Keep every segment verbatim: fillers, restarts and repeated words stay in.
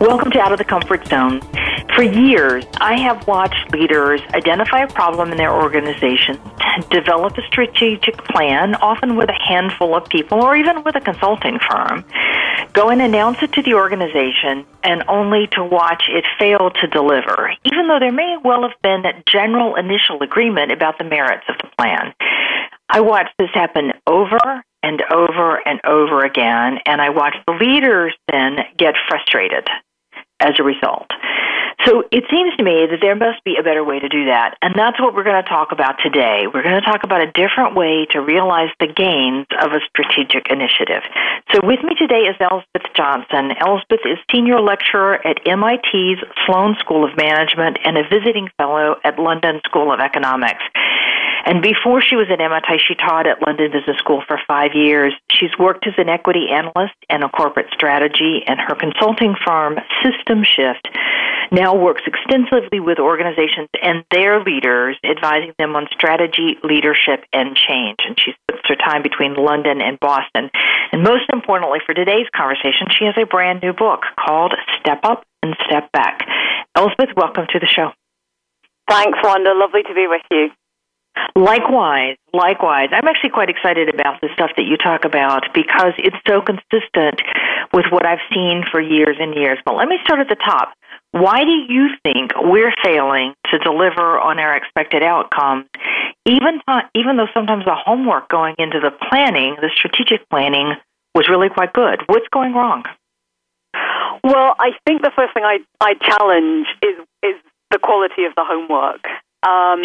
Welcome to Out of the Comfort Zone. For years, I have watched leaders identify a problem in their organization, develop a strategic plan, often with a handful of people or even with a consulting firm, go and announce it to the organization, and only to watch it fail to deliver, even though there may well have been that general initial agreement about the merits of the plan. I watched this happen over and over and over again, and I watched the leaders then get frustrated as a result. So it seems to me that there must be a better way to do that, and that's what we're going to talk about today. We're going to talk about a different way to realize the gains of a strategic initiative. So with me today is Elsbeth Johnson. Elsbeth is senior lecturer at M I T's Sloan School of Management and a visiting fellow at London School of Economics. And before she was at M I T, she taught at London Business School for five years. She's worked as an equity analyst and a corporate strategy, and her consulting firm, System Shift, now works extensively with organizations and their leaders, advising them on strategy, leadership, and change. And she splits her time between London and Boston. And most importantly for today's conversation, she has a brand new book called Step Up and Step Back. Elsbeth, welcome to the show. Thanks, Wanda. Lovely to be with you. Likewise, likewise. I'm actually quite excited about the stuff that you talk about because it's so consistent with what I've seen for years and years. But let me start at the top. Why do you think we're failing to deliver on our expected outcomes, even, th- even though sometimes the homework going into the planning, the strategic planning, was really quite good? What's going wrong? Well, I think the first thing I, I challenge is, is the quality of the homework. Um,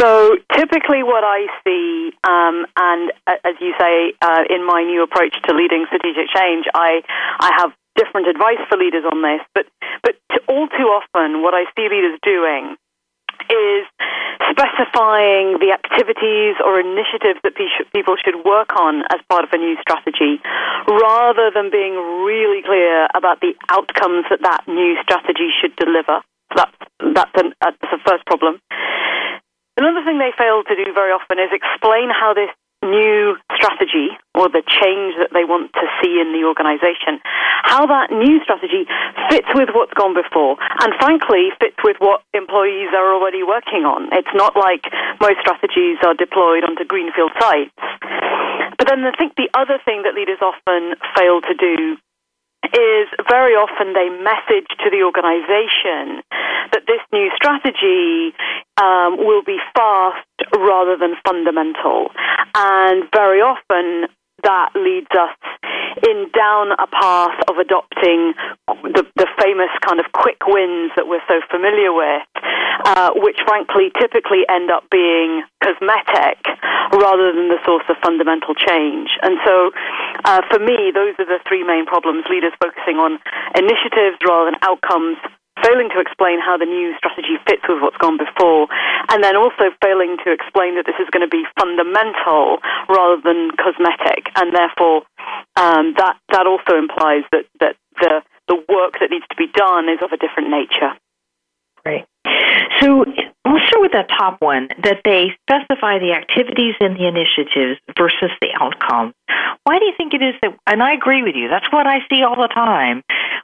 so typically what I see, um, and as you say, uh, in my new approach to leading strategic change, I, I have different advice for leaders on this, but, but all too often what I see leaders doing is specifying the activities or initiatives that people should work on as part of a new strategy, rather than being really clear about the outcomes that that new strategy should deliver. That's, that's, an, that's the first problem. Another thing they fail to do very often is explain how this new strategy or the change that they want to see in the organization, how that new strategy fits with what's gone before and, frankly, fits with what employees are already working on. It's not like most strategies are deployed onto greenfield sites. But then I think the other thing that leaders often fail to do is very often they message to the organization that this new strategy um, will be fast rather than fundamental. And very often that leads us in down a path of adopting the, the famous kind of quick wins that we're so familiar with, uh, which frankly typically end up being cosmetic rather than the source of fundamental change. And so uh, for me, those are the three main problems: leaders focusing on initiatives rather than outcomes, failing to explain how the new strategy fits with what's gone before, and then also failing to explain that this is going to be fundamental rather than cosmetic. And therefore, um, that, that also implies that, that the, the work that needs to be done is of a different nature. Great. So we'll start with that top one, that they specify the activities and the initiatives versus the outcome. Why do you think it is that, and I agree with you, that's what I see all the time.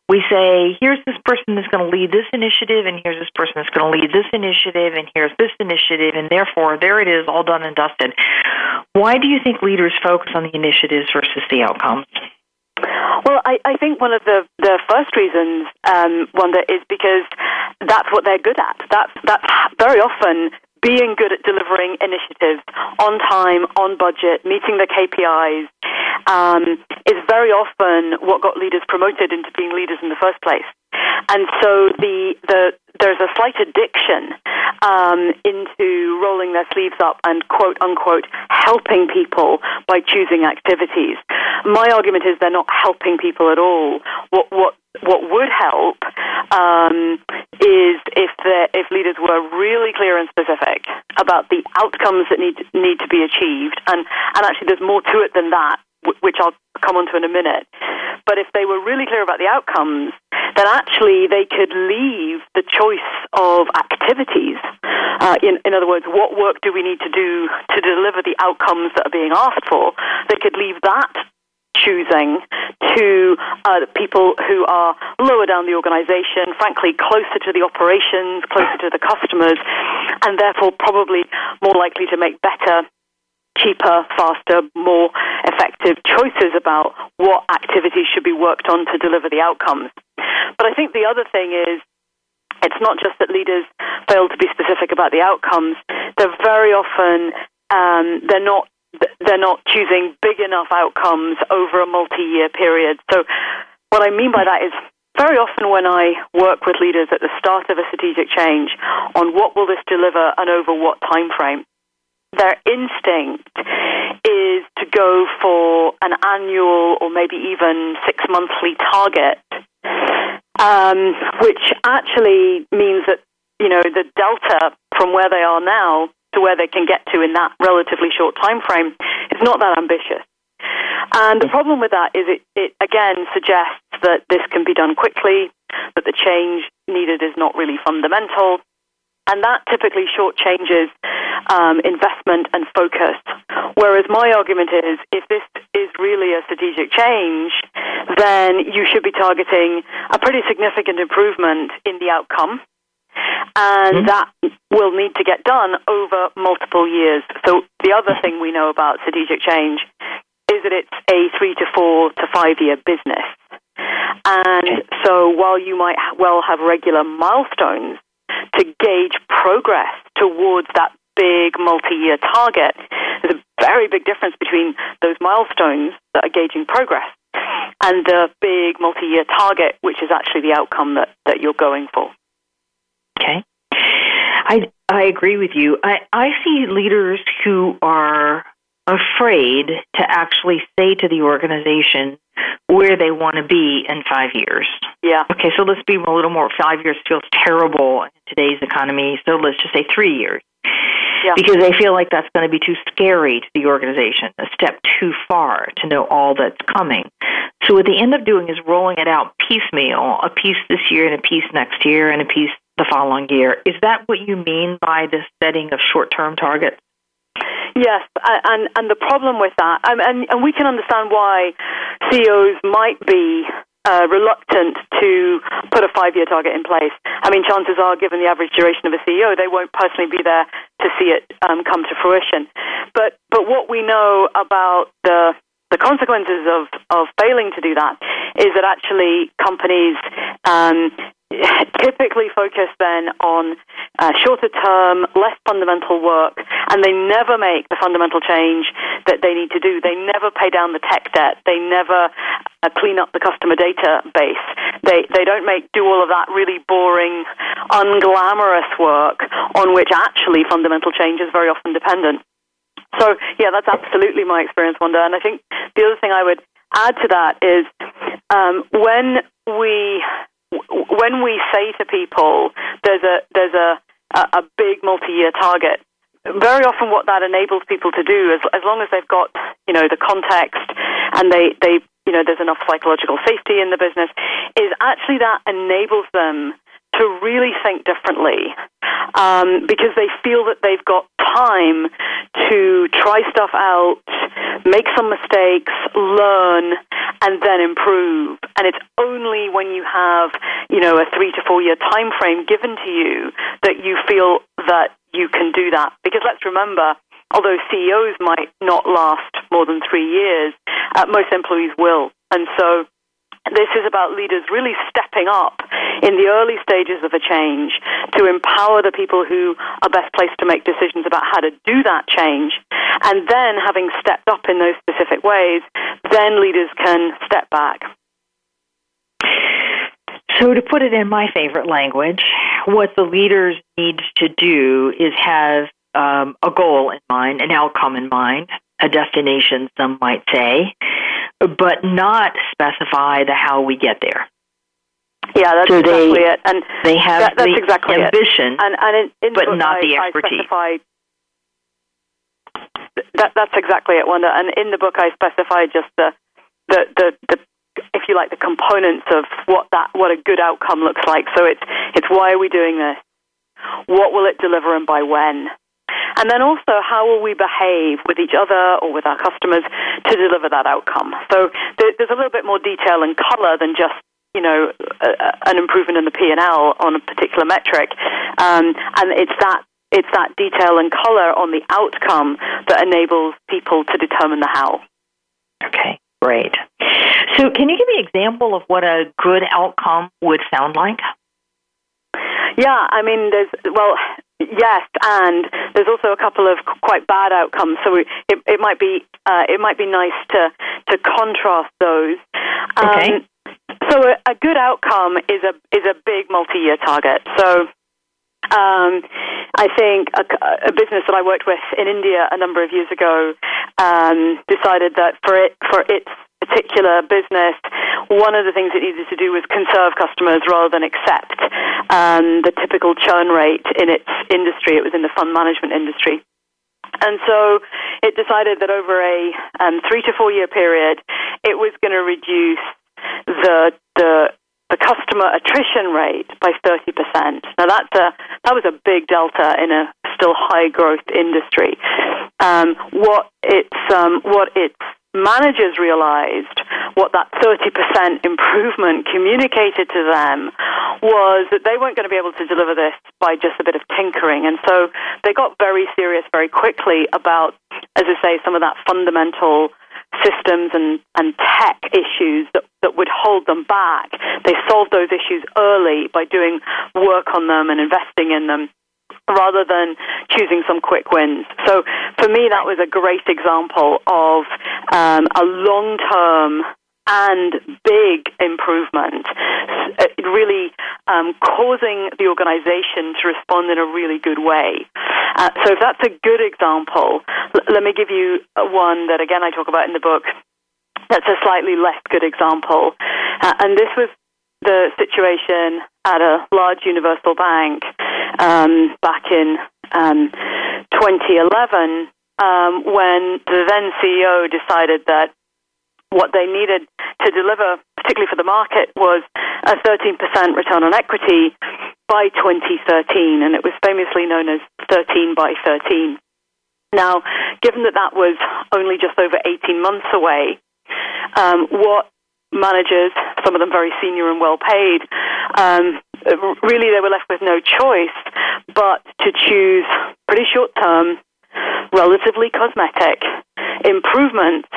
We say, here's this person that's going to lead this initiative, and here's this person that's going to lead this initiative, and here's this initiative, and therefore, there it is, all done and dusted. Why do you think leaders focus on the initiatives versus the outcomes? Well, I, I think one of the, the first reasons, um, Wanda, is because that's what they're good at. That's, that's very often being good at delivering initiatives on time, on budget, meeting the K P Is, um, is very often what got leaders promoted into being leaders in the first place. And so the, the there's a slight addiction um, into rolling their sleeves up and, quote, unquote, helping people by choosing activities. My argument is they're not helping people at all. What what what would help um, is if the, if leaders were really clear and specific about the outcomes that need need to be achieved, and, and actually there's more to it than that, which I'll come on to in a minute. But if they were really clear about the outcomes, then actually they could leave the choice of activities. Uh, in, in other words, what work do we need to do to deliver the outcomes that are being asked for? They could leave that choosing to uh, people who are lower down the organization, frankly, closer to the operations, closer to the customers, and therefore probably more likely to make better, cheaper, faster, more effective choices about what activities should be worked on to deliver the outcomes. But I think the other thing is, it's not just that leaders fail to be specific about the outcomes. They're very often, um, they're not they're not choosing big enough outcomes over a multi-year period. So what I mean by that is, very often when I work with leaders at the start of a strategic change on what will this deliver and over what time frame, their instinct is to go for an annual or maybe even six monthly target, um, which actually means that, you know, the delta from where they are now to where they can get to in that relatively short time frame is not that ambitious. And the problem with that is it, it again suggests that this can be done quickly, that the change needed is not really fundamental. And that typically shortchanges um, investment and focus. Whereas my argument is, if this is really a strategic change, then you should be targeting a pretty significant improvement in the outcome. And that will need to get done over multiple years. So the other thing we know about strategic change is that it's a three to four to five year business. And so while you might well have regular milestones to gauge progress towards that big multi-year target, there's a very big difference between those milestones that are gauging progress and the big multi-year target, which is actually the outcome that, that you're going for. Okay. I I agree with you. I, I see leaders who are afraid to actually say to the organization where they want to be in five years. Yeah. Okay, so let's be a little more. Five years feels terrible in today's economy, so let's just say three years. Yeah. Because they feel like that's going to be too scary to the organization, a step too far to know all that's coming. So what they end up doing is rolling it out piecemeal, a piece this year and a piece next year and a piece the following year. Is that what you mean by the setting of short-term targets? Yes, and and the problem with that, and, and we can understand why C E Os might be uh, reluctant to put a five-year target in place. I mean, chances are, given the average duration of a C E O, they won't personally be there to see it um, come to fruition. But but what we know about the the consequences of, of failing to do that is that actually companies um, typically focus then on uh, shorter-term, less fundamental work, and they never make the fundamental change that they need to do. They never pay down the tech debt. They never uh, clean up the customer database. They they don't make do all of that really boring, unglamorous work on which actually fundamental change is very often dependent. So, yeah, that's absolutely my experience, Wanda. And I think the other thing I would add to that is um, when we when we say to people there's a there's a a big multi-year target, very often what that enables people to do is, as long as they've got, you know, the context and they, they you know there's enough psychological safety in the business, is actually that enables them to really think differently, um, because they feel that they've got time to try stuff out, make some mistakes, learn, and then improve. And it's only when you have, you know, a three to four year time frame given to you that you feel that you can do that. Because let's remember, although C E Os might not last more than three years, uh, most employees will. And so this is about leaders really stepping up in the early stages of a change to empower the people who are best placed to make decisions about how to do that change. And then, having stepped up in those specific ways, then leaders can step back. So to put it in my favorite language, what the leaders need to do is have um, a goal in mind, an outcome in mind, a destination, some might say, but not specify the how we get there. Yeah, that's so exactly they, it. And they have that, that's the exactly ambition, it. And, and in, in but not I, the expertise. I specify, that, that's exactly it, Wanda. And in the book, I specify just the, the, the, the, if you like, the components of what that what a good outcome looks like. So it's it's why are we doing this? What will it deliver, and by when? And then also, how will we behave with each other or with our customers to deliver that outcome? So th- there's a little bit more detail and color than just, you know, a, a, an improvement in the P and L on a particular metric. Um, and it's that it's that detail and color on the outcome that enables people to determine the how. Okay, great. So can you give me an example of what a good outcome would sound like? Yeah, I mean, there's, well... Yes, and there's also a couple of quite bad outcomes. So we, it, it might be uh, it might be nice to to contrast those. Um, okay. So a, a good outcome is a is a big multi-year target. So um, I think a, a business that I worked with in India a number of years ago um, decided that for it for its particular business, one of the things it needed to do was conserve customers rather than accept um, the typical churn rate in its industry. It was in the fund management industry. And so it decided that over a um, three to four year period, it was going to reduce the, the the customer attrition rate by thirty percent. Now, that's a, that was a big delta in a still high growth industry. Um, what it's um, what it's managers realized what that thirty percent improvement communicated to them was that they weren't going to be able to deliver this by just a bit of tinkering. And so they got very serious very quickly about, as I say, some of that fundamental systems and, and tech issues that, that would hold them back. They solved those issues early by doing work on them and investing in them, rather than choosing some quick wins. So for me, that was a great example of um, a long-term and big improvement, it really um, causing the organization to respond in a really good way. Uh, so if that's a good example, l- let me give you one that, again, I talk about in the book that's a slightly less good example. Uh, and this was the situation at a large universal bank um, back in um, twenty eleven um, when the then C E O decided that what they needed to deliver, particularly for the market, was a thirteen percent return on equity by twenty thirteen, and it was famously known as thirteen by thirteen. Now, given that that was only just over eighteen months away, um, what managers, some of them very senior and well paid, um, really they were left with no choice but to choose pretty short-term, relatively cosmetic improvements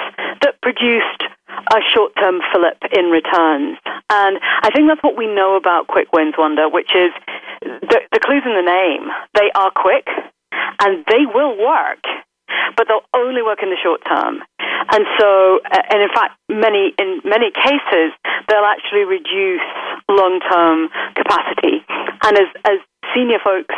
that produced a short-term fillip in returns. And I think that's what we know about quick wins, Wanda, which is the, the clue's in the name. They are quick and they will work, but they'll only work in the short term. And so, and in fact, many in many cases, they'll actually reduce long-term capacity. And as, as senior folks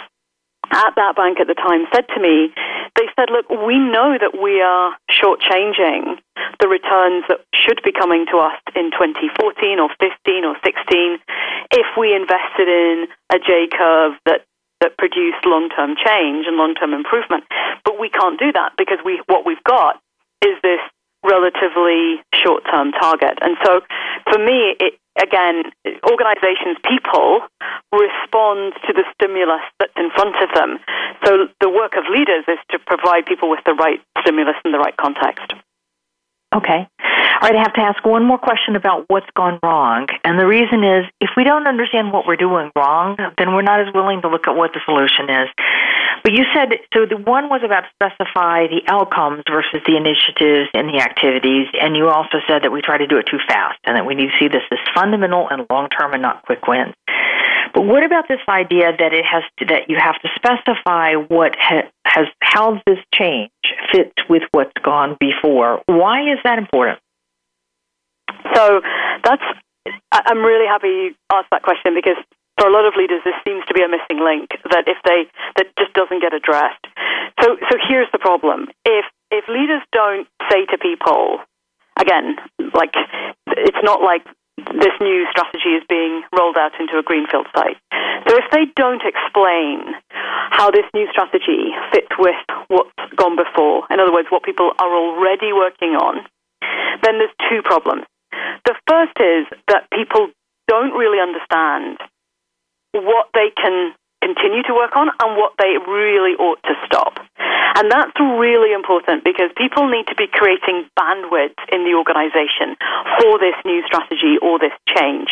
at that bank at the time said to me, they said, look, we know that we are shortchanging the returns that should be coming to us in twenty fourteen or fifteen or sixteen if we invested in a J-curve that that produce long-term change and long-term improvement. But we can't do that because we what we've got is this relatively short-term target. And so for me, it, again, organizations, people respond to the stimulus that's in front of them. So the work of leaders is to provide people with the right stimulus and the right context. Okay. All right, I have to ask one more question about what's gone wrong. And the reason is, if we don't understand what we're doing wrong, then we're not as willing to look at what the solution is. But you said, so the one was about specify the outcomes versus the initiatives and the activities. And you also said that we try to do it too fast and that we need to see this as fundamental and long-term and not quick wins. But what about this idea that it has to, that you have to specify what ha, has how this change fits with what's gone before? Why is that important? So that's I'm really happy you asked that question because for a lot of leaders this seems to be a missing link that if they that just doesn't get addressed. So so here's the problem: if if leaders don't say to people, again, like it's not like this new strategy is being rolled out into a greenfield site. So if they don't explain how this new strategy fits with what's gone before, in other words, what people are already working on, then there's two problems. The first is that people don't really understand what they can continue to work on and what they really ought to stop. And that's really important because people need to be creating bandwidth in the organization for this new strategy or this change.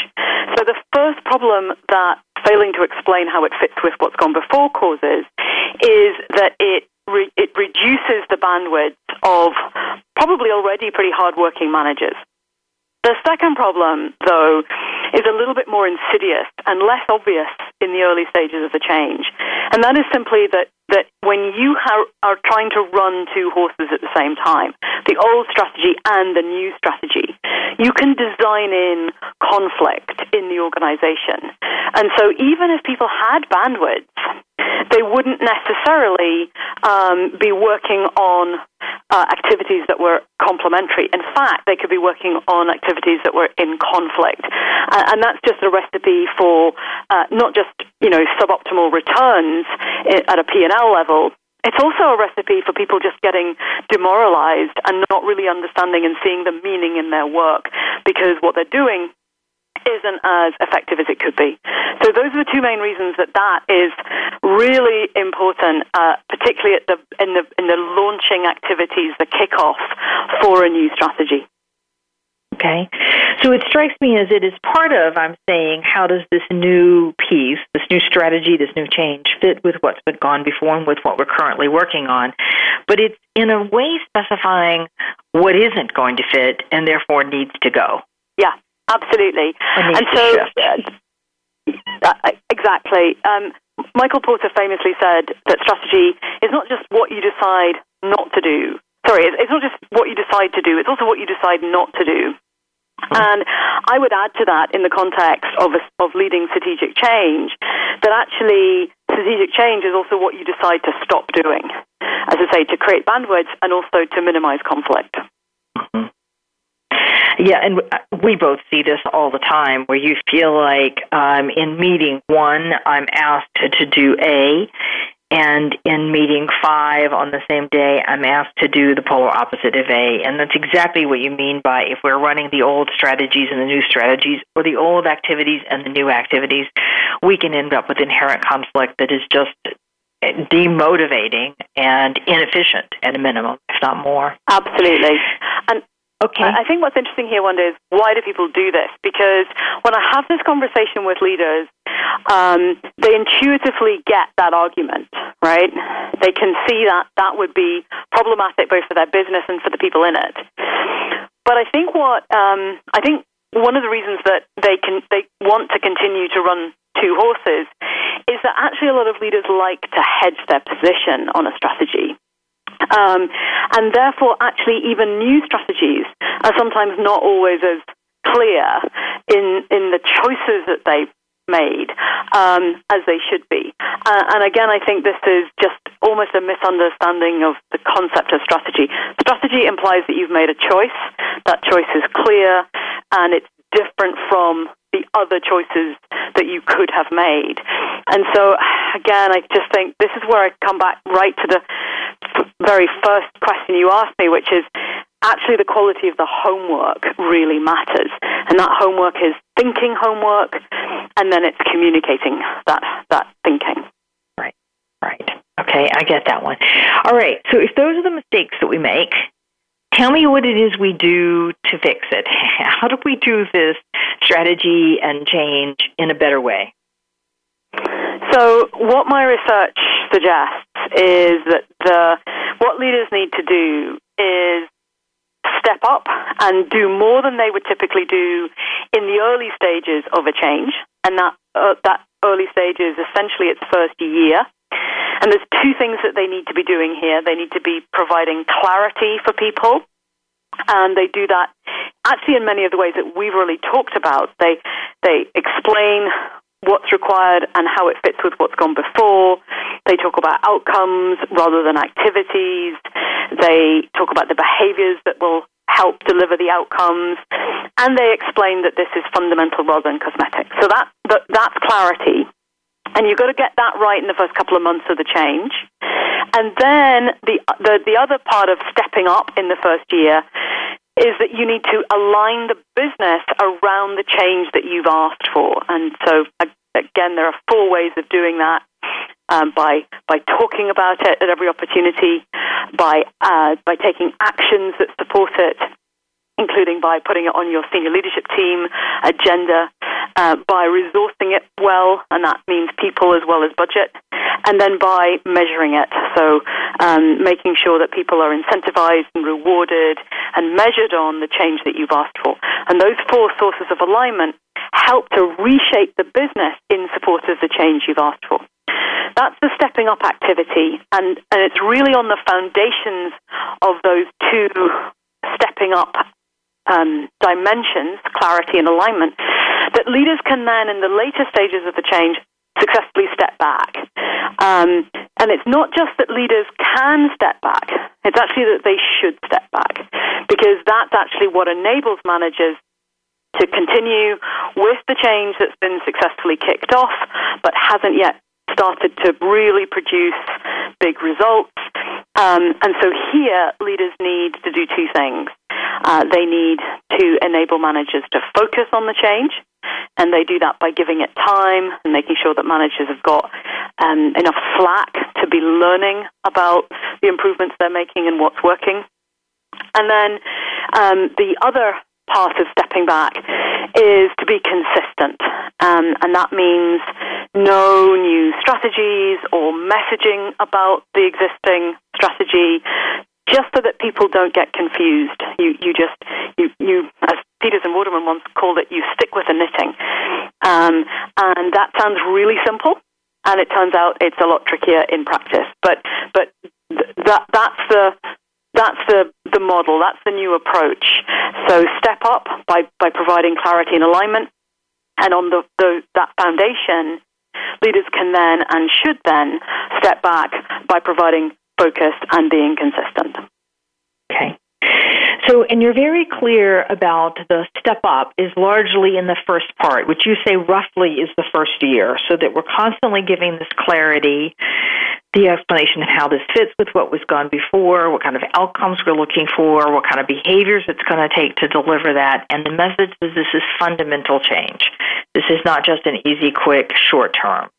So the first problem that failing to explain how it fits with what's gone before causes is that it re- it reduces the bandwidth of probably already pretty hardworking managers. The second problem, though, is a little bit more insidious and less obvious in the early stages of the change. And that is simply that, that when you are, are trying to run two horses at the same time, the old strategy and the new strategy, you can design in conflict in the organization. And so even if people had bandwidth, they wouldn't necessarily um, be working on uh, activities that were complementary. In fact, they could be working on activities that were in conflict. Uh, and that's just a recipe for uh, not just, you know, suboptimal returns at a P and L level. It's also a recipe for people just getting demoralized and not really understanding and seeing the meaning in their work because what they're doing isn't as effective as it could be. So those are the two main reasons that that is really important, uh, particularly at the in the in the launching activities, the kickoff for a new strategy. Okay, so it strikes me as it is part of, I'm saying, how does this new piece, this new strategy, this new change fit with what's been gone before and with what we're currently working on? But it's in a way specifying what isn't going to fit and therefore needs to go. Yeah. Absolutely. And so, uh, exactly. Um, Michael Porter famously said that strategy is not just what you decide not to do. Sorry, it's not just what you decide to do, it's also what you decide not to do. And I would add to that in the context of a, of leading strategic change that actually strategic change is also what you decide to stop doing, as I say, to create bandwidth and also to minimize conflict. Mm-hmm. Yeah, and we both see this all the time where you feel like um, in meeting one, I'm asked to do A, and in meeting five on the same day, I'm asked to do the polar opposite of A. And that's exactly what you mean by if we're running the old strategies and the new strategies or the old activities and the new activities, we can end up with inherent conflict that is just demotivating and inefficient at a minimum, if not more. Absolutely. And Okay. I think what's interesting here, Wanda, is why do people do this? Because when I have this conversation with leaders, um, they intuitively get that argument, right? They can see that that would be problematic both for their business and for the people in it. But I think what um, I think one of the reasons that they can they want to continue to run two horses is that actually a lot of leaders like to hedge their position on a strategy. Um, and therefore, actually, even new strategies are sometimes not always as clear in in the choices that they've made um, as they should be. Uh, and again, I think this is just almost a misunderstanding of the concept of strategy. Strategy implies that you've made a choice, that choice is clear, and it's different from the other choices that you could have made. And so, again, I just think this is where I come back right to the very first question you asked me, which is actually the quality of the homework really matters. And that homework is thinking homework, and then it's communicating that, that thinking. Right, right. Okay, I get that one. All right, so if those are the mistakes that we make, tell me what it is we do to fix it. How do we do this strategy and change in a better way? So what my research suggests is that the what leaders need to do is step up and do more than they would typically do in the early stages of a change. And that, uh, that early stage is essentially its first year. And there's two things that they need to be doing here. They need to be providing clarity for people, and they do that actually in many of the ways that we've already talked about. They they explain what's required and how it fits with what's gone before. They talk about outcomes rather than activities. They talk about the behaviors that will help deliver the outcomes. And they explain that this is fundamental rather than cosmetic. So that, that that's clarity. And you've got to get that right in the first couple of months of the change. And then the the, the other part of stepping up in the first year is that you need to align the business around the change that you've asked for. And so, again, there are four ways of doing that. Um, by by talking about it at every opportunity, by uh, by taking actions that support it, including by putting it on your senior leadership team agenda, uh, by resourcing it well, and that means people as well as budget, and then by measuring it. So um, making sure that people are incentivized and rewarded and measured on the change that you've asked for. And those four sources of alignment help to reshape the business in support of the change you've asked for. That's the stepping up activity, and, and it's really on the foundations of those two stepping up um, dimensions, clarity and alignment, that leaders can then, in the later stages of the change, successfully step back. Um, and it's not just that leaders can step back, it's actually that they should step back, because that's actually what enables managers to continue with the change that's been successfully kicked off but hasn't yet started to really produce big results. Um, and so here, leaders need to do two things. Uh, they need to enable managers to focus on the change, and they do that by giving it time and making sure that managers have got um, enough slack to be learning about the improvements they're making and what's working. And then um, the other part of stepping back is to be consistent, um, and that means no new strategies or messaging about the existing strategy, just so that people don't get confused. You, you just, you, you, as Peters and Waterman once called it, you stick with the knitting, um, and that sounds really simple, and it turns out it's a lot trickier in practice. But, but th- that that's the That's the, the model, that's the new approach. So step up by, by providing clarity and alignment. And on the, the that foundation, leaders can then and should then step back by providing focus and being consistent. Okay. So, and you're very clear about the step up is largely in the first part, which you say roughly is the first year, so that we're constantly giving this clarity, the explanation of how this fits with what was gone before, what kind of outcomes we're looking for, what kind of behaviors it's going to take to deliver that, and the message is this is fundamental change. This is not just an easy, quick, short term.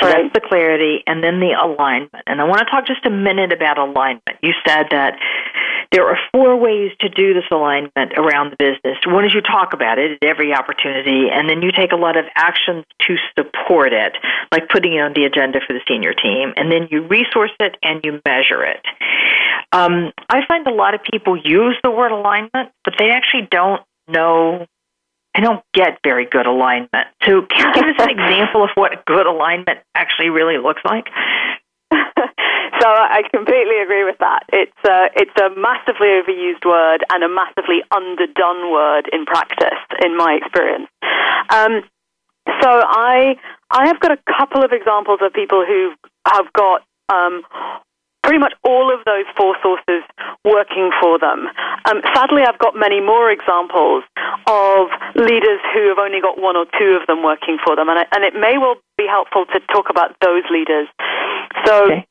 So right. That's the clarity, and then the alignment. And I want to talk just a minute about alignment. You said that there are four ways to do this alignment around the business. One is you talk about it at every opportunity, and then you take a lot of actions to support it, like putting it on the agenda for the senior team, and then you resource it and you measure it. Um, I find a lot of people use the word alignment, but they actually don't know I don't get very good alignment. So can you give us an example of what good alignment actually really looks like? So I completely agree with that. It's a, it's a massively overused word and a massively underdone word in practice, in my experience. Um, so I I have got a couple of examples of people who have got um, pretty much all of those four sources working for them. Um, sadly, I've got many more examples of leaders who have only got one or two of them working for them, and, I, and it may well be helpful to talk about those leaders. So, okay.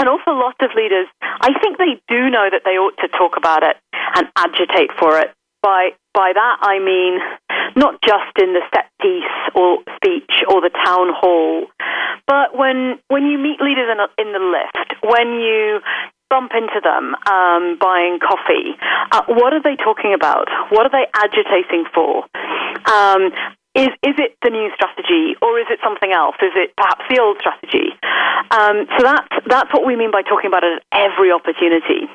An awful lot of leaders, I think they do know that they ought to talk about it and agitate for it. By by that, I mean not just in the set piece or speech or the town hall, but when when you meet leaders in, a, in the lift, when you bump into them um, buying coffee, uh, what are they talking about? What are they agitating for? Um, is is it the new strategy, or is it something else? Is it perhaps the old strategy? Um, so that's that's what we mean by talking about it at every opportunity.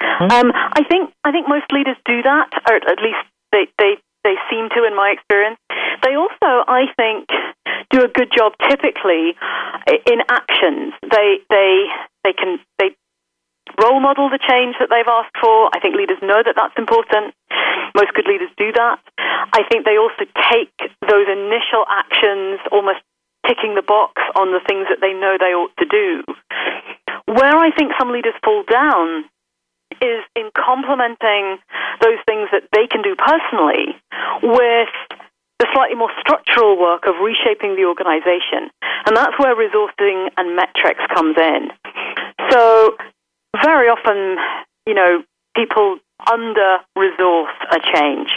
Um, I think I think most leaders do that, or at least they, they, they seem to, in my experience. They also, I think, do a good job typically in actions. They they they can they role model the change that they've asked for. I think leaders know that that's important. Most good leaders do that. I think they also take those initial actions, almost ticking the box on the things that they know they ought to do. Where I think some leaders fall down is in complementing those things that they can do personally with the slightly more structural work of reshaping the organization. And that's where resourcing and metrics comes in. So very often, you know, people under-resource a change.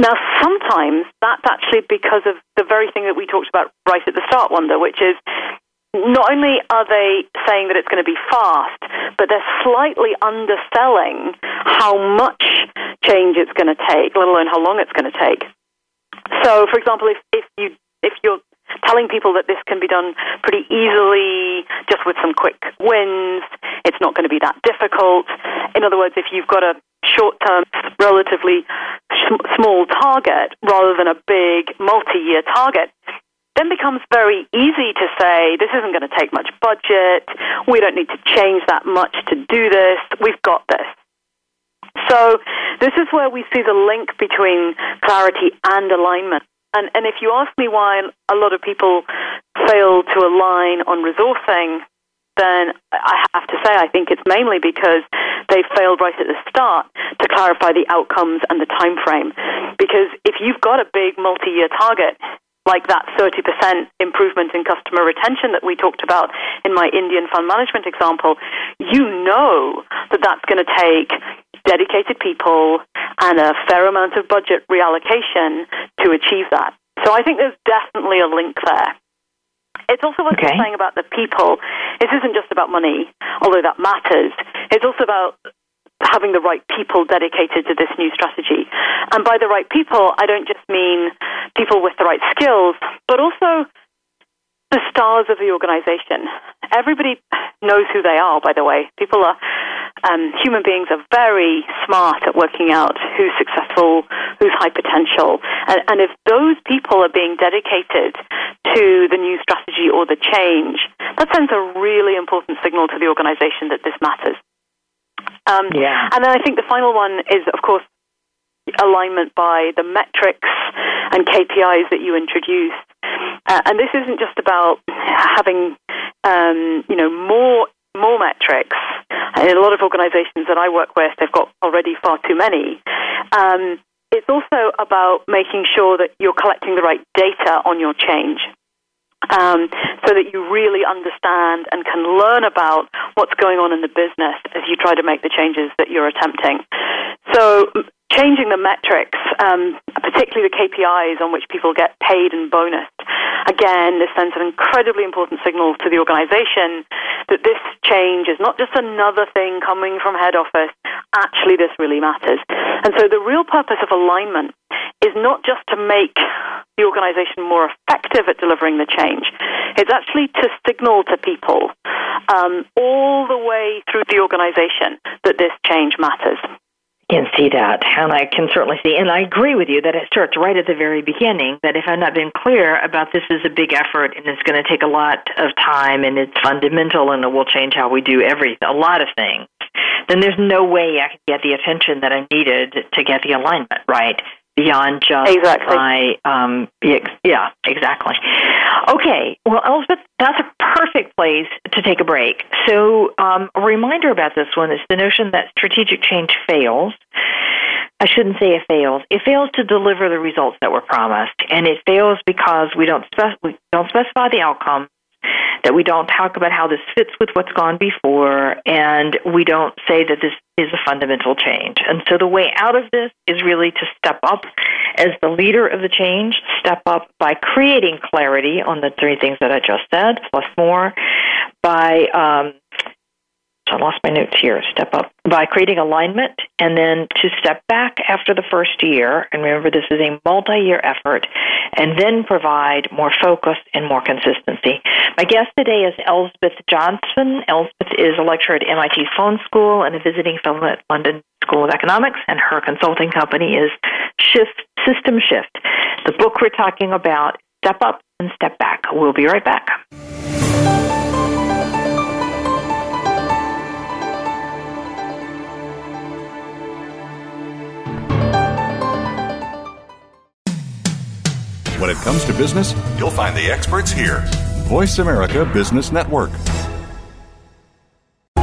Now, sometimes that's actually because of the very thing that we talked about right at the start, Wanda, which is not only are they saying that it's going to be fast, but they're slightly underselling how much change it's going to take, let alone how long it's going to take. So, for example, if, if you if you're telling people that this can be done pretty easily, just with some quick wins, it's not going to be that difficult. In other words, if you've got a short-term, relatively sh- small target rather than a big multi-year target, then becomes very easy to say, this isn't going to take much budget, we don't need to change that much to do this, we've got this. So this is where we see the link between clarity and alignment. And, and if you ask me why a lot of people fail to align on resourcing, then I have to say I think it's mainly because they failed right at the start to clarify the outcomes and the time frame. Because if you've got a big multi-year target, like that thirty percent improvement in customer retention that we talked about in my Indian fund management example, you know that that's going to take dedicated people and a fair amount of budget reallocation to achieve that. So I think there's definitely a link there. It's also what okay. you're saying about the people. This isn't just about money, although that matters. It's also about having the right people dedicated to this new strategy. And by the right people, I don't just mean people with the right skills, but also the stars of the organization. Everybody knows who they are, by the way. People are, um, human beings are very smart at working out who's successful, who's high potential. And, and if those people are being dedicated to the new strategy or the change, that sends a really important signal to the organization that this matters. Um, yeah. And then I think the final one is, of course, alignment by the metrics and K P Is that you introduce. Uh, and this isn't just about having, um, you know, more more metrics. In a lot of organizations that I work with, they've got already far too many. Um, it's also about making sure that you're collecting the right data on your change. Um, so that you really understand and can learn about what's going on in the business as you try to make the changes that you're attempting. So changing the metrics, um, particularly the K P Is on which people get paid and bonused, again, this sends an incredibly important signal to the organization that this change is not just another thing coming from head office. Actually, this really matters. And so the real purpose of alignment is not just to make the organization more effective at delivering the change. It's actually to signal to people um, all the way through the organization that this change matters. Can see that, and I can certainly see, and I agree with you that it starts right at the very beginning, that if I've not been clear about this is a big effort and it's going to take a lot of time and it's fundamental and it will change how we do every a lot of things, then there's no way I can get the attention that I needed to get the alignment right beyond just exactly. my, um, yeah, exactly. Okay, well, Elsbeth, that's a perfect place to take a break. So um, a reminder about this one is the notion that strategic change fails. I shouldn't say it fails. It fails to deliver the results that were promised, and it fails because we don't, spec- we don't specify the outcome, that we don't talk about how this fits with what's gone before, and we don't say that this is a fundamental change. And so the way out of this is really to step up as the leader of the change, step up by creating clarity on the three things that I just said, plus more, by, um, I lost my notes here, step up, by creating alignment, and then to step back after the first year, and remember this is a multi-year effort, and then provide more focus and more consistency. My guest today is Elsbeth Johnson. Elsbeth is a lecturer at M I T Sloan School and a visiting fellow at London School of Economics, and her consulting company is Shift, System Shift. The book we're talking about, Step Up and Step Back. We'll be right back. When it comes to business, you'll find the experts here. Voice America Business Network.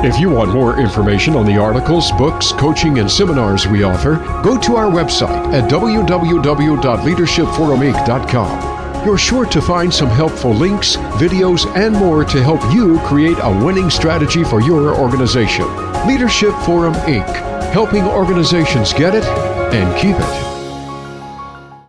If you want more information on the articles, books, coaching, and seminars we offer, go to our website at w w w dot leadership forum inc dot com. You're sure to find some helpful links, videos, and more to help you create a winning strategy for your organization. Leadership Forum, Incorporated, helping organizations get it and keep it.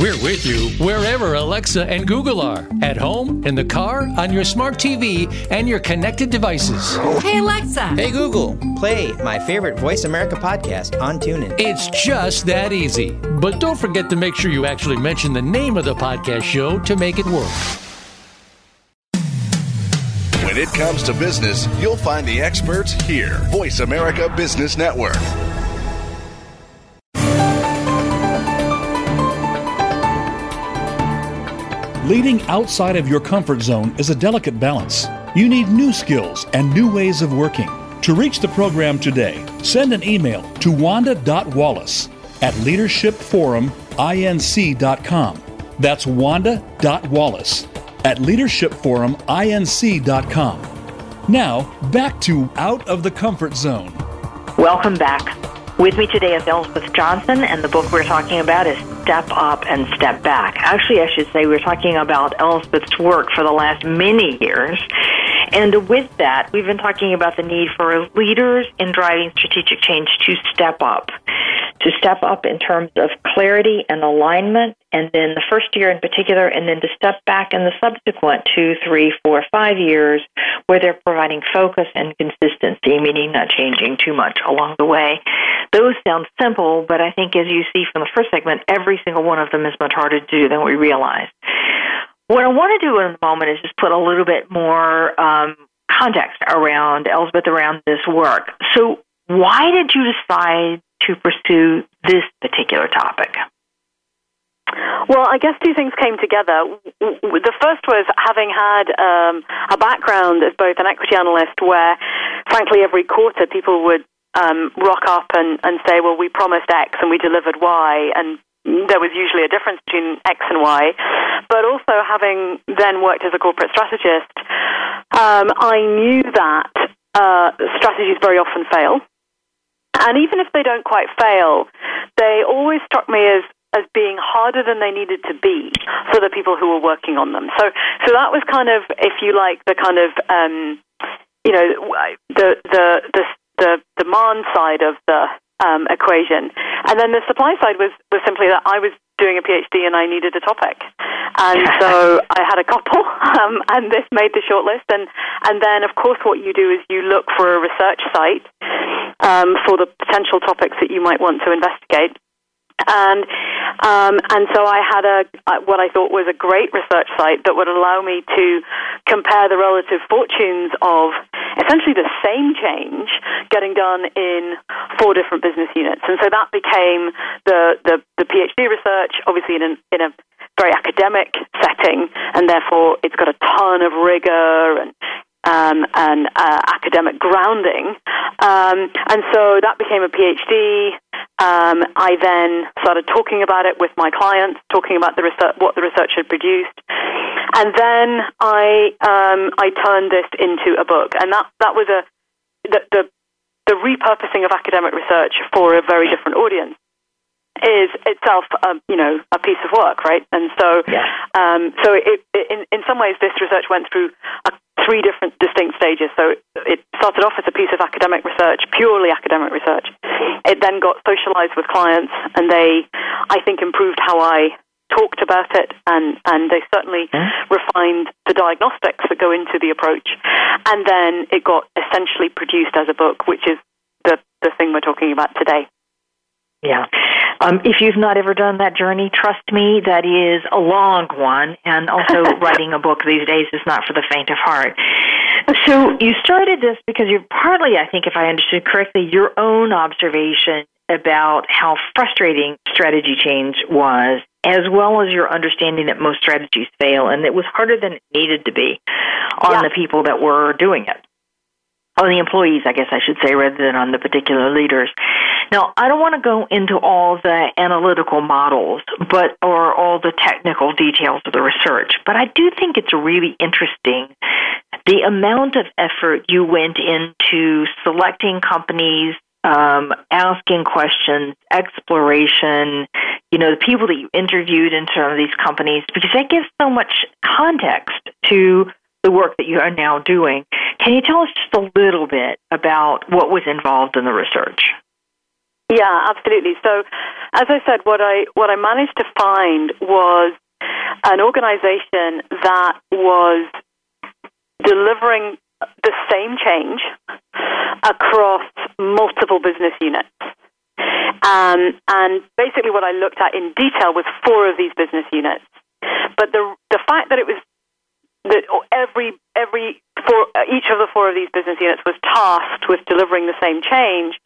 We're with you wherever Alexa and Google are. At home, in the car, on your smart T V, and your connected devices. Hey, Alexa. Hey, Google. Play my favorite Voice America podcast on TuneIn. It's just that easy. But don't forget to make sure you actually mention the name of the podcast show to make it work. When it comes to business, you'll find the experts here. Voice America Business Network. Leading outside of your comfort zone is a delicate balance. You need new skills and new ways of working. To reach the program today, send an email to wanda.wallace at leadership forum inc dot com. That's wanda.wallace at leadership forum inc dot com. Now, back to Out of the Comfort Zone. Welcome back. With me today is Elsbeth Johnson, and the book we're talking about is Step Up and Step Back. Actually, I should say we're talking about Elsbeth's work for the last many years. And with that, we've been talking about the need for leaders in driving strategic change to step up, to step up in terms of clarity and alignment, and then the first year in particular, and then to step back in the subsequent two, three, four, five years where they're providing focus and consistency, meaning not changing too much along the way. Those sound simple, but I think as you see from the first segment, every single one of them is much harder to do than we realize. What I want to do in a moment is just put a little bit more um, context around Elsbeth, around this work. So why did you decide to pursue this particular topic? Well, I guess two things came together. The first was having had um, a background as both an equity analyst where, frankly, every quarter people would um, rock up and, and say, well, we promised X and we delivered Y, and there was usually a difference between X and Y. But also having then worked as a corporate strategist, um, I knew that uh, strategies very often fail. And even if they don't quite fail, they always struck me as as being harder than they needed to be for the people who were working on them. So so that was kind of, if you like, the kind of, um, you know, the, the the the demand side of the um, equation. And then the supply side was, was simply that I was doing a PhD and I needed a topic. And so I had a couple, um, and this made the shortlist. And, and then, of course, what you do is you look for a research site um, for the potential topics that you might want to investigate. And um, and so I had a what I thought was a great research site that would allow me to compare the relative fortunes of essentially the same change getting done in four different business units. And so that became the, the, the PhD research, obviously in, an, in a very academic setting, and therefore it's got a ton of rigor and Um, and uh, academic grounding. Um, and so that became a PhD. Um, I then started talking about it with my clients, talking about the research, what the research had produced. And then I um, I turned this into a book. And that, that was a the, the the repurposing of academic research for a very different audience is itself, um, you know, a piece of work, right? And so, yeah. um, so it, it, in in some ways, this research went through a three different distinct stages. So it started off as a piece of academic research, purely academic research. It then got socialized with clients, and they, I think, improved how I talked about it, and, and they certainly mm-hmm. refined the diagnostics that go into the approach. And then it got essentially produced as a book, which is the, the thing we're talking about today. Yeah. Um, if you've not ever done that journey, trust me, that is a long one. And also writing a book these days is not for the faint of heart. So you started this because you're partly, I think, if I understood correctly, your own observation about how frustrating strategy change was, as well as your understanding that most strategies fail, and it was harder than it needed to be on yeah. the people that were doing it. On the employees, I guess I should say, rather than on the particular leaders. Now, I don't want to go into all the analytical models but or all the technical details of the research, but I do think it's really interesting the amount of effort you went into selecting companies, um, asking questions, exploration, you know, the people that you interviewed in some of these companies, because that gives so much context to the work that you are now doing. Can you tell us just a little bit about what was involved in the research? Yeah, absolutely. So, as I said, what I what I managed to find was an organization that was delivering the same change across multiple business units. Um, and basically what I looked at in detail was four of these business units. But the the fact that it was that every every four, each of the four of these business units was tasked with delivering the same change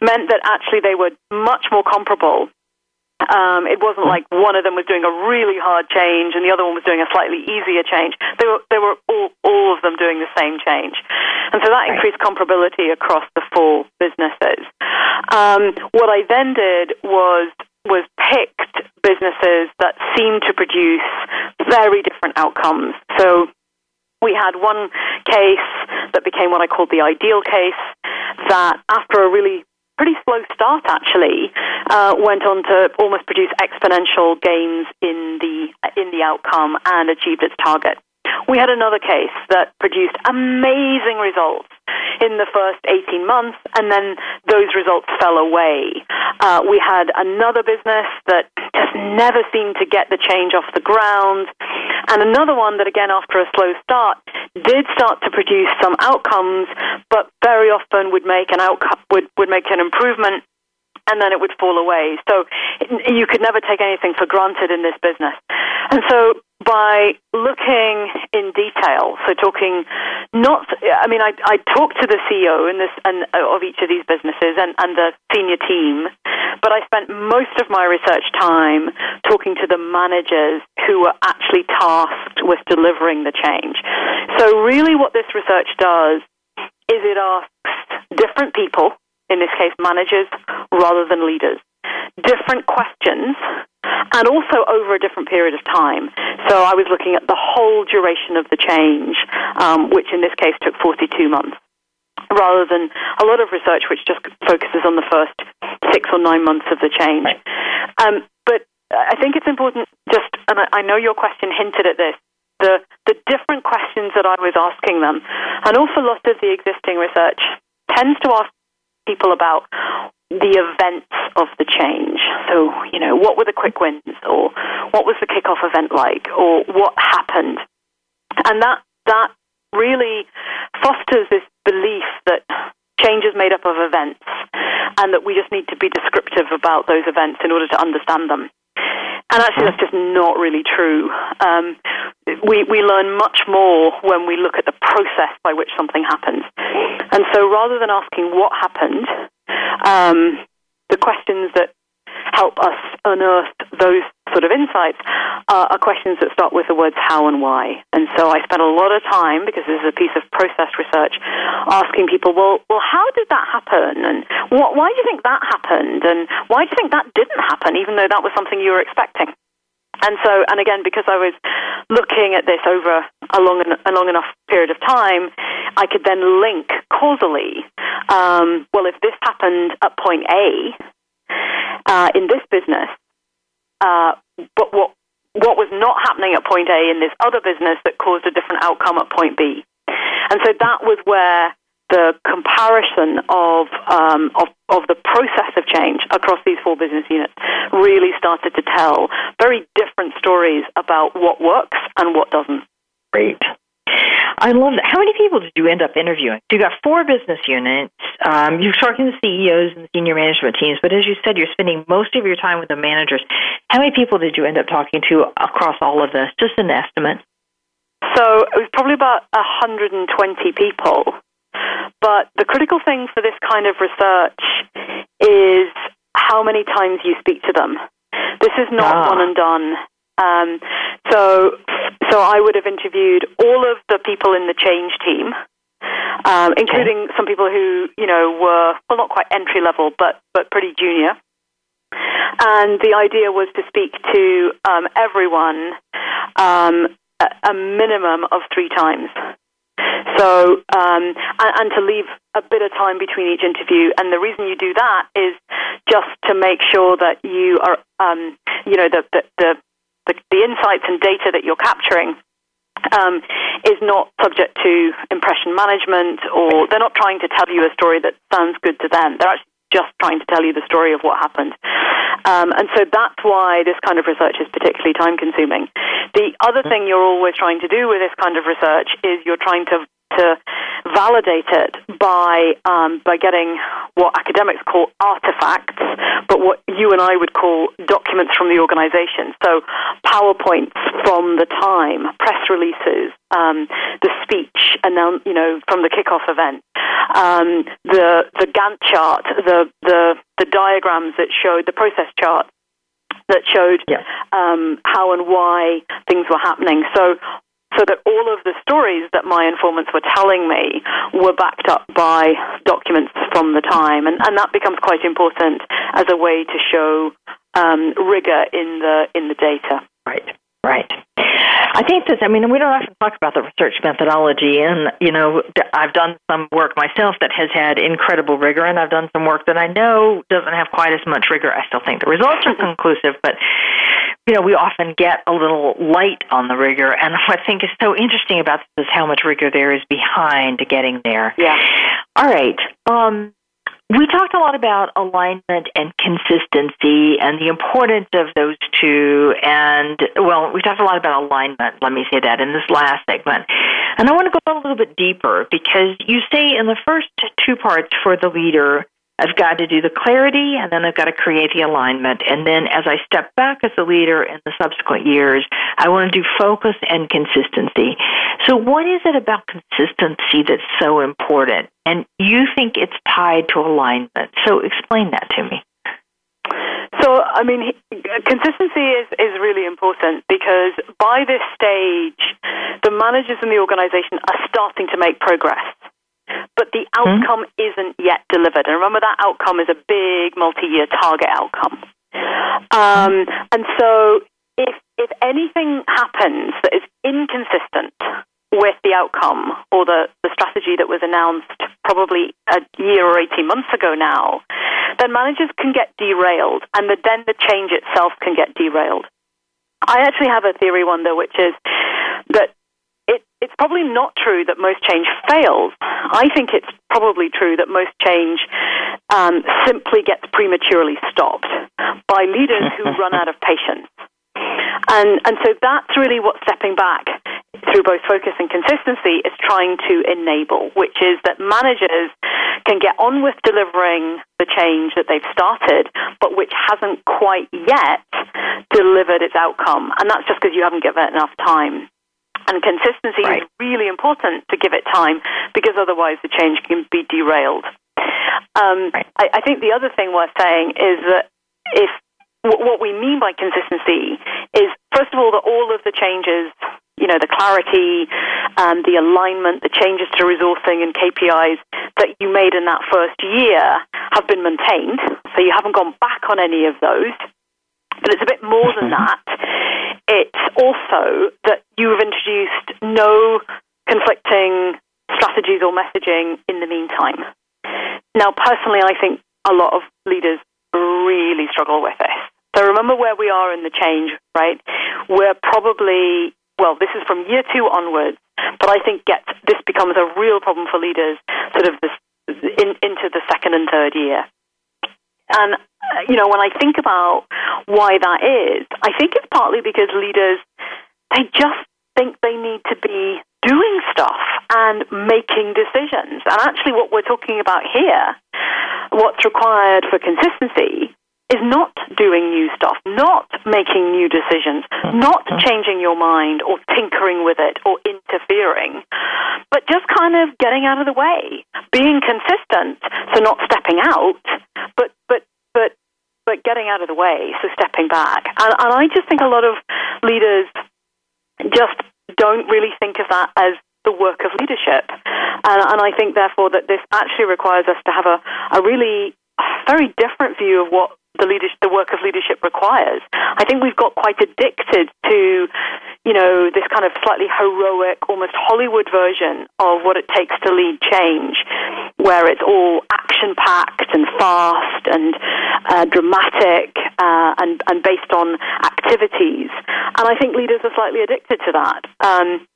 meant that actually they were much more comparable. Um, it wasn't like one of them was doing a really hard change and the other one was doing a slightly easier change. They were they were all, all of them doing the same change. And so that increased comparability across the four businesses. Um, what I then did was was picked businesses that seemed to produce very different outcomes. So we had one case that became what I called the ideal case that after a really pretty slow start actually uh, went on to almost produce exponential gains in the in the outcome and achieved its target. We had another case that produced amazing results in the first eighteen months, and then those results fell away. Uh, we had another business that just never seemed to get the change off the ground, and another one that, again, after a slow start, did start to produce some outcomes, but very often would make an outcome would, would make an improvement, and then it would fall away. So it, you could never take anything for granted in this business. And so by looking in detail, so talking not, I mean, I, I talked to the C E O in this and of each of these businesses and, and the senior team, but I spent most of my research time talking to the managers who were actually tasked with delivering the change. So really what this research does is it asks different people, in this case managers rather than leaders, different questions, and also over a different period of time. So I was looking at the whole duration of the change, um, which in this case took forty-two months, rather than a lot of research which just focuses on the first six or nine months of the change. Right. Um, but I think it's important just, and I know your question hinted at this, the, the different questions that I was asking them. An awful lot of the existing research tends to ask people about the events of the change. So, you know, what were the quick wins, or what was the kickoff event like, or what happened? And that that really fosters this belief that change is made up of events and that we just need to be descriptive about those events in order to understand them. And actually, that's just not really true. Um, we, we learn much more when we look at the process by which something happens. And so rather than asking what happened, um, the questions that help us unearth those sort of insights are, are questions that start with the words how and why. And so I spent a lot of time, because this is a piece of process research, asking people, well, well, how did that happen? And what, why do you think that happened? And why do you think that didn't happen, even though that was something you were expecting? And so, and again, because I was looking at this over a long, a long enough period of time, I could then link causally, um, well, if this happened at point A, Uh, in this business, uh, but what what was not happening at point A in this other business that caused a different outcome at point B, and so that was where the comparison of um, of, of the process of change across these four business units really started to tell very different stories about what works and what doesn't. Great. I love that. How many people did you end up interviewing? You've got four business units. Um, you're talking to the C E Os and the senior management teams, but as you said, you're spending most of your time with the managers. How many people did you end up talking to across all of this? Just an estimate. So it was probably about one hundred twenty people. But the critical thing for this kind of research is how many times you speak to them. This is not ah. one and done. Um, so, so I would have interviewed all of the people in the change team, um, including okay. some people who, you know, were, well, not quite entry level, but, but pretty junior. And the idea was to speak to um, everyone um, a, a minimum of three times. So, um, and, and to leave a bit of time between each interview. And the reason you do that is just to make sure that you are, um, you know, the, the, the, the, the insights and data that you're capturing um, is not subject to impression management, or they're not trying to tell you a story that sounds good to them. They're actually just trying to tell you the story of what happened. Um, and so that's why this kind of research is particularly time-consuming. The other thing you're always trying to do with this kind of research is you're trying to to validate it by um, by getting what academics call artifacts, but what you and I would call documents from the organization. So PowerPoints from the time, press releases, um, the speech, announce, you know, from the kickoff event, um, the the Gantt chart, the, the the diagrams that showed the process chart that showed yeah. um, how and why things were happening. So. So that all of the stories that my informants were telling me were backed up by documents from the time. And, and that becomes quite important as a way to show um, rigor in the in the data. Right, right. I think that, I mean, we don't often talk about the research methodology. And, you know, I've done some work myself that has had incredible rigor, and I've done some work that I know doesn't have quite as much rigor. I still think the results are conclusive, but... You know, we often get a little light on the rigor, and what I think is so interesting about this is how much rigor there is behind getting there. Yeah. All right. Um, we talked a lot about alignment and consistency and the importance of those two, and, well, we talked a lot about alignment, let me say that, in this last segment. And I want to go a little bit deeper, because you say in the first two parts for the leader, I've got to do the clarity, and then I've got to create the alignment. And then as I step back as a leader in the subsequent years, I want to do focus and consistency. So what is it about consistency that's so important? And you think it's tied to alignment. So explain that to me. So, I mean, consistency is, is really important, because by this stage, the managers in the organization are starting to make progress. But the outcome hmm. isn't yet delivered. And remember, that outcome is a big multi-year target outcome. Um, and so if if anything happens that is inconsistent with the outcome or the, the strategy that was announced probably a year or eighteen months ago now, then managers can get derailed, and the, then the change itself can get derailed. I actually have a theory, Wanda, which is that It, it's probably not true that most change fails. I think it's probably true that most change um, simply gets prematurely stopped by leaders who run out of patience. And and so that's really what stepping back through both focus and consistency is trying to enable, which is that managers can get on with delivering the change that they've started, but which hasn't quite yet delivered its outcome. And that's just because you haven't given it enough time. And consistency right. is really important to give it time, because otherwise the change can be derailed. Um, right. I, I think the other thing worth saying is that if w- what we mean by consistency is, first of all, that all of the changes, you know, the clarity, um, the alignment, the changes to resourcing and K P Is that you made in that first year have been maintained. So you haven't gone back on any of those. But it's a bit more than that. It's also that you have introduced no conflicting strategies or messaging in the meantime. Now, personally, I think a lot of leaders really struggle with this. So remember where we are in the change, right? We're probably, well, this is from year two onwards, but I think gets, this becomes a real problem for leaders sort of this, in, into the second and third year. And, you know, when I think about why that is, I think it's partly because leaders, they just think they need to be doing stuff and making decisions. And actually what we're talking about here, what's required for consistency is not doing new stuff, not making new decisions, not changing your mind or tinkering with it or interfering, but just kind of getting out of the way, being consistent, so not stepping out, but but but but getting out of the way, so stepping back. And, and I just think a lot of leaders just don't really think of that as the work of leadership. And, and I think, therefore, that this actually requires us to have a, a really very different view of what the leadership, the work of leadership requires. I think we've got quite addicted to, you know, this kind of slightly heroic, almost Hollywood version of what it takes to lead change, where it's all action-packed and fast and uh, dramatic uh, and, and based on activities. And I think leaders are slightly addicted to that. Um,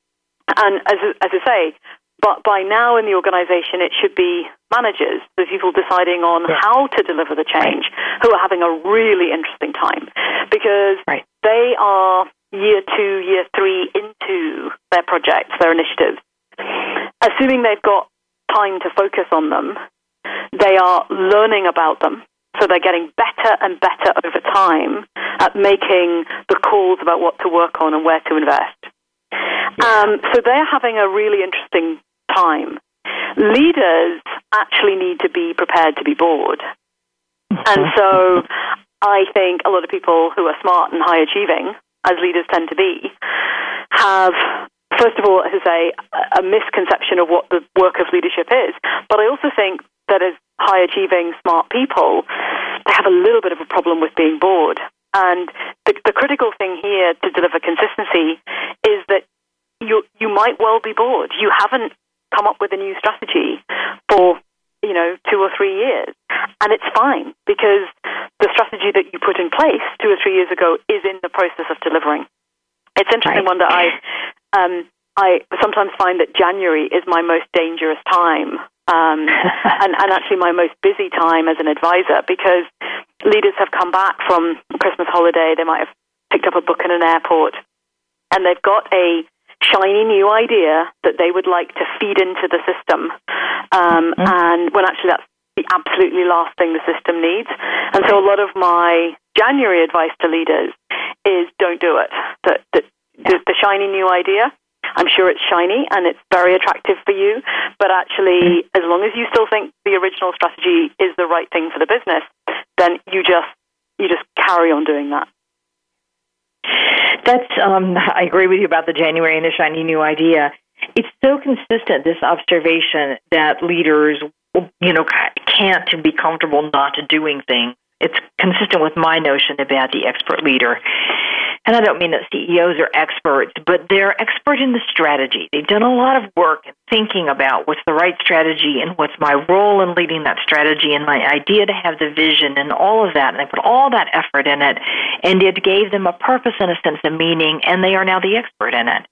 and as, as I say, but by now in the organization, it should be managers, the people deciding on yeah. how to deliver the change, right. who are having a really interesting time because right. they are year two, year three into their projects, their initiatives. Assuming they've got time to focus on them, they are learning about them. So they're getting better and better over time at making the calls about what to work on and where to invest. Yeah. Um, so they're having a really interesting time. Leaders actually need to be prepared to be bored. And so I think a lot of people who are smart and high achieving, as leaders tend to be, have, first of all, as I say, a misconception of what the work of leadership is. But I also think that as high achieving, smart people, they have a little bit of a problem with being bored. And the, the critical thing here to deliver consistency is that you you might well be bored. You haven't come up with a new strategy for, you know, two or three years. And it's fine because the strategy that you put in place two or three years ago is in the process of delivering. It's interesting, right. Wanda, I, um, I sometimes find that January is my most dangerous time um, and, and actually my most busy time as an advisor because leaders have come back from Christmas holiday. They might have picked up a book in an airport and they've got a shiny new idea that they would like to feed into the system, um, mm-hmm. and when actually that's the absolutely last thing the system needs. And so a lot of my January advice to leaders is don't do it. That the, yeah. the shiny new idea, I'm sure it's shiny and it's very attractive for you, but actually mm-hmm. as long as you still think the original strategy is the right thing for the business, then you just you just carry on doing that. That's, um, I agree with you about the January and the shiny new idea. It's so consistent, this observation that leaders, you know, can't be comfortable not doing things. It's consistent with my notion about the expert leader. And I don't mean that C E Os are experts, but they're expert in the strategy. They've done a lot of work in thinking about what's the right strategy and what's my role in leading that strategy and my idea to have the vision and all of that. And they put all that effort in it, and it gave them a purpose and a sense of meaning, and they are now the expert in it.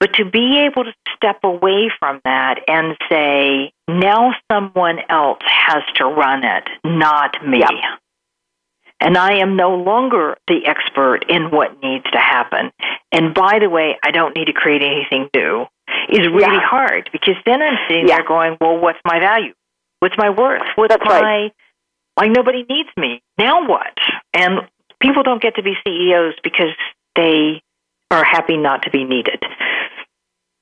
But to be able to step away from that and say, now someone else has to run it, not me. Yep. And I am no longer the expert in what needs to happen. And by the way, I don't need to create anything new. It's really yeah. hard because then I'm sitting yeah. there going, well, what's my value? What's my worth? What's That's my, right. like nobody needs me. Now what? And people don't get to be C E Os because they are happy not to be needed.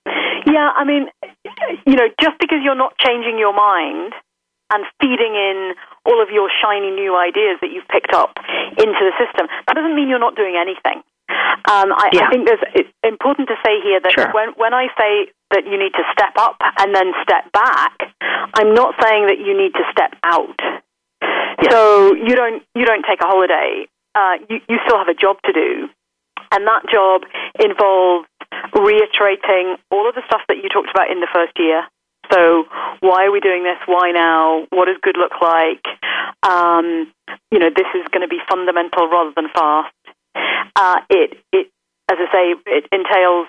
Yeah, I mean, you know, just because you're not changing your mind and feeding in all of your shiny new ideas that you've picked up into the system, that doesn't mean you're not doing anything. Um, I, yeah. I think there's, it's important to say here that sure. when, when I say that you need to step up and then step back, I'm not saying that you need to step out. Yeah. So you don't you don't take a holiday. Uh, you, you still have a job to do, and that job involves reiterating all of the stuff that you talked about in the first year. So why are we doing this? Why now? What does good look like? Um, you know, this is going to be fundamental rather than fast. Uh, it, it, as I say, it entails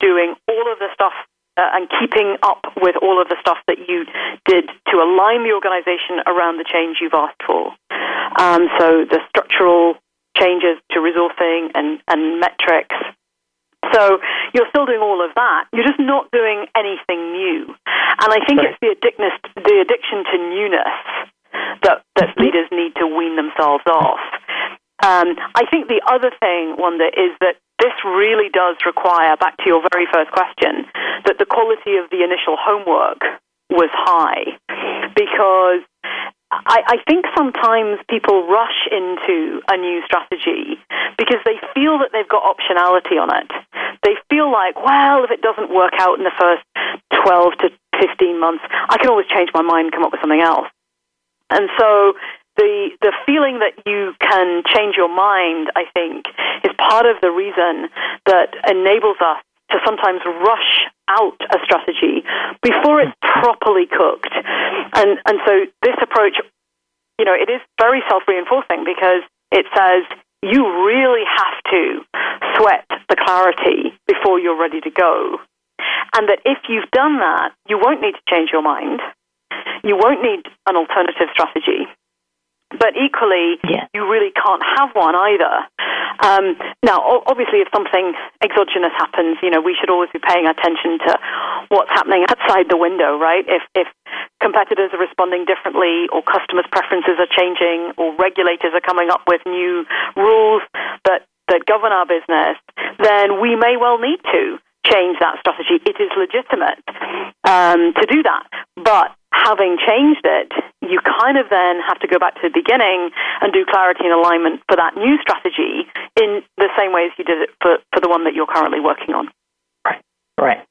doing all of the stuff uh, and keeping up with all of the stuff that you did to align the organization around the change you've asked for. Um, so the structural changes to resourcing and, and metrics. So you're still doing all of that. You're just not doing anything new. And I think right. it's the, addictness, the addiction to newness that, that leaders need to wean themselves off. Um, I think the other thing, Wanda, is that this really does require, back to your very first question, that the quality of the initial homework was high, because I, I think sometimes people rush into a new strategy because they feel that they've got optionality on it. They feel like, well, if it doesn't work out in the first twelve to fifteen months, I can always change my mind and come up with something else. And so the the feeling that you can change your mind, I think, is part of the reason that enables us to sometimes rush out a strategy before it's properly cooked. And and so this approach, you know, it is very self-reinforcing, because it says you really have to sweat the clarity before you're ready to go. And that if you've done that, you won't need to change your mind. You won't need an alternative strategy. But equally, yeah. you really can't have one either. Um, now, obviously, if something exogenous happens, you know, we should always be paying attention to what's happening outside the window, right? If, if competitors are responding differently, or customers' preferences are changing, or regulators are coming up with new rules that, that govern our business, then we may well need to change that strategy. It is legitimate um, to do that. But having changed it, you kind of then have to go back to the beginning and do clarity and alignment for that new strategy in the same way as you did it for, for the one that you're currently working on. Right, right.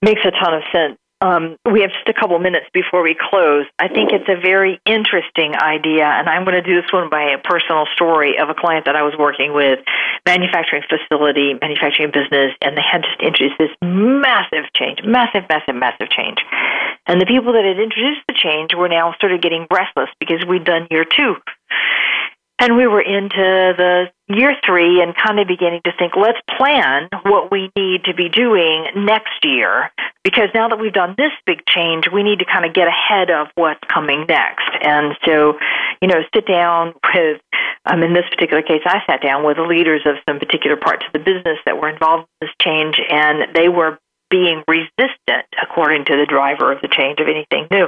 Makes a ton of sense. Um, we have just a couple minutes before we close. I think it's a very interesting idea, and I'm going to do this one by a personal story of a client that I was working with, manufacturing facility, manufacturing business, and they had just introduced this massive change, massive, massive, massive change. And the people that had introduced the change were now sort of getting breathless because we'd done year two. And we were into the year three and kind of beginning to think, let's plan what we need to be doing next year, because now that we've done this big change, we need to kind of get ahead of what's coming next. And so, you know, sit down with, um, in this particular case, I sat down with the leaders of some particular parts of the business that were involved in this change, and they were being resistant, according to the driver of the change, of anything new.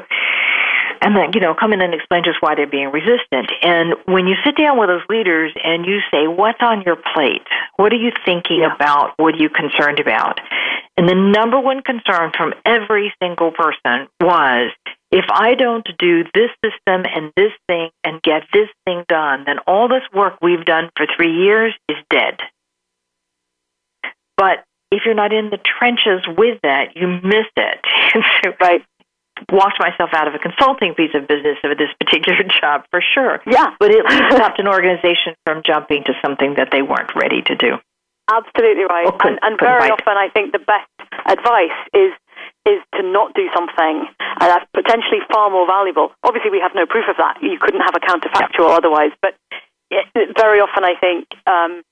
And then, you know, come in and explain just why they're being resistant. And when you sit down with those leaders and you say, what's on your plate? What are you thinking yeah. about? What are you concerned about? And the number one concern from every single person was, if I don't do this system and this thing and get this thing done, then all this work we've done for three years is dead. But if you're not in the trenches with that, you miss it. Right. Walked myself out of a consulting piece of business of this particular job for sure. Yeah. But it stopped an organization from jumping to something that they weren't ready to do. Absolutely right. Well, and and very often I think the best advice is is to not do something, and that's potentially far more valuable. Obviously we have no proof of that. You couldn't have a counterfactual yeah. otherwise, but it, very often I think um,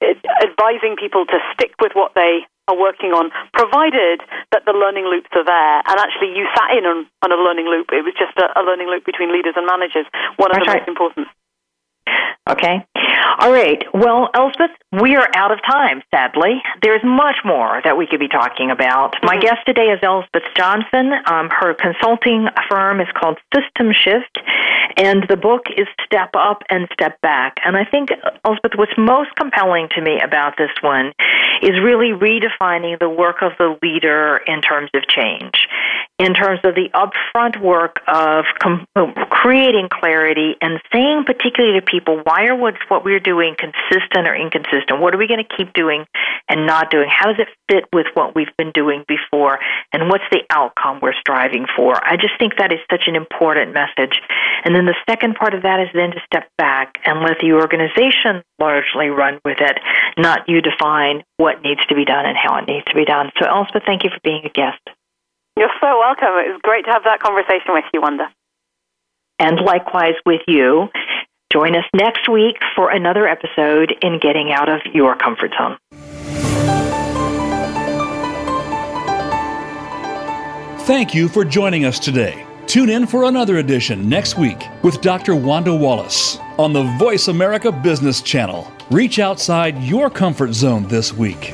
it, advising people to stick with what they are working on, provided that the learning loops are there. And actually, you sat in on, on a learning loop. It was just a, a learning loop between leaders and managers, one of That's the right. most important. Okay. All right. Well, Elsbeth, we are out of time, sadly. There's much more that we could be talking about. Mm-hmm. My guest today is Elsbeth Johnson. Um, her consulting firm is called System Shift, and the book is Step Up and Step Back. And I think, Elsbeth, what's most compelling to me about this one is really redefining the work of the leader in terms of change, in terms of the upfront work of com- creating clarity and saying particularly to people, why are what's, what we're doing consistent or inconsistent? What are we going to keep doing and not doing? How does it fit with what we've been doing before? And what's the outcome we're striving for? I just think that is such an important message. And then the second part of that is then to step back and let the organization largely run with it, not you define what needs to be done and how it needs to be done. So, Elsbeth, thank you for being a guest. You're so welcome. It was great to have that conversation with you, Wanda. And likewise with you. Join us next week for another episode in Getting Out of Your Comfort Zone. Thank you for joining us today. Tune in for another edition next week with Doctor Wanda Wallace on the Voice America Business Channel. Reach outside your comfort zone this week.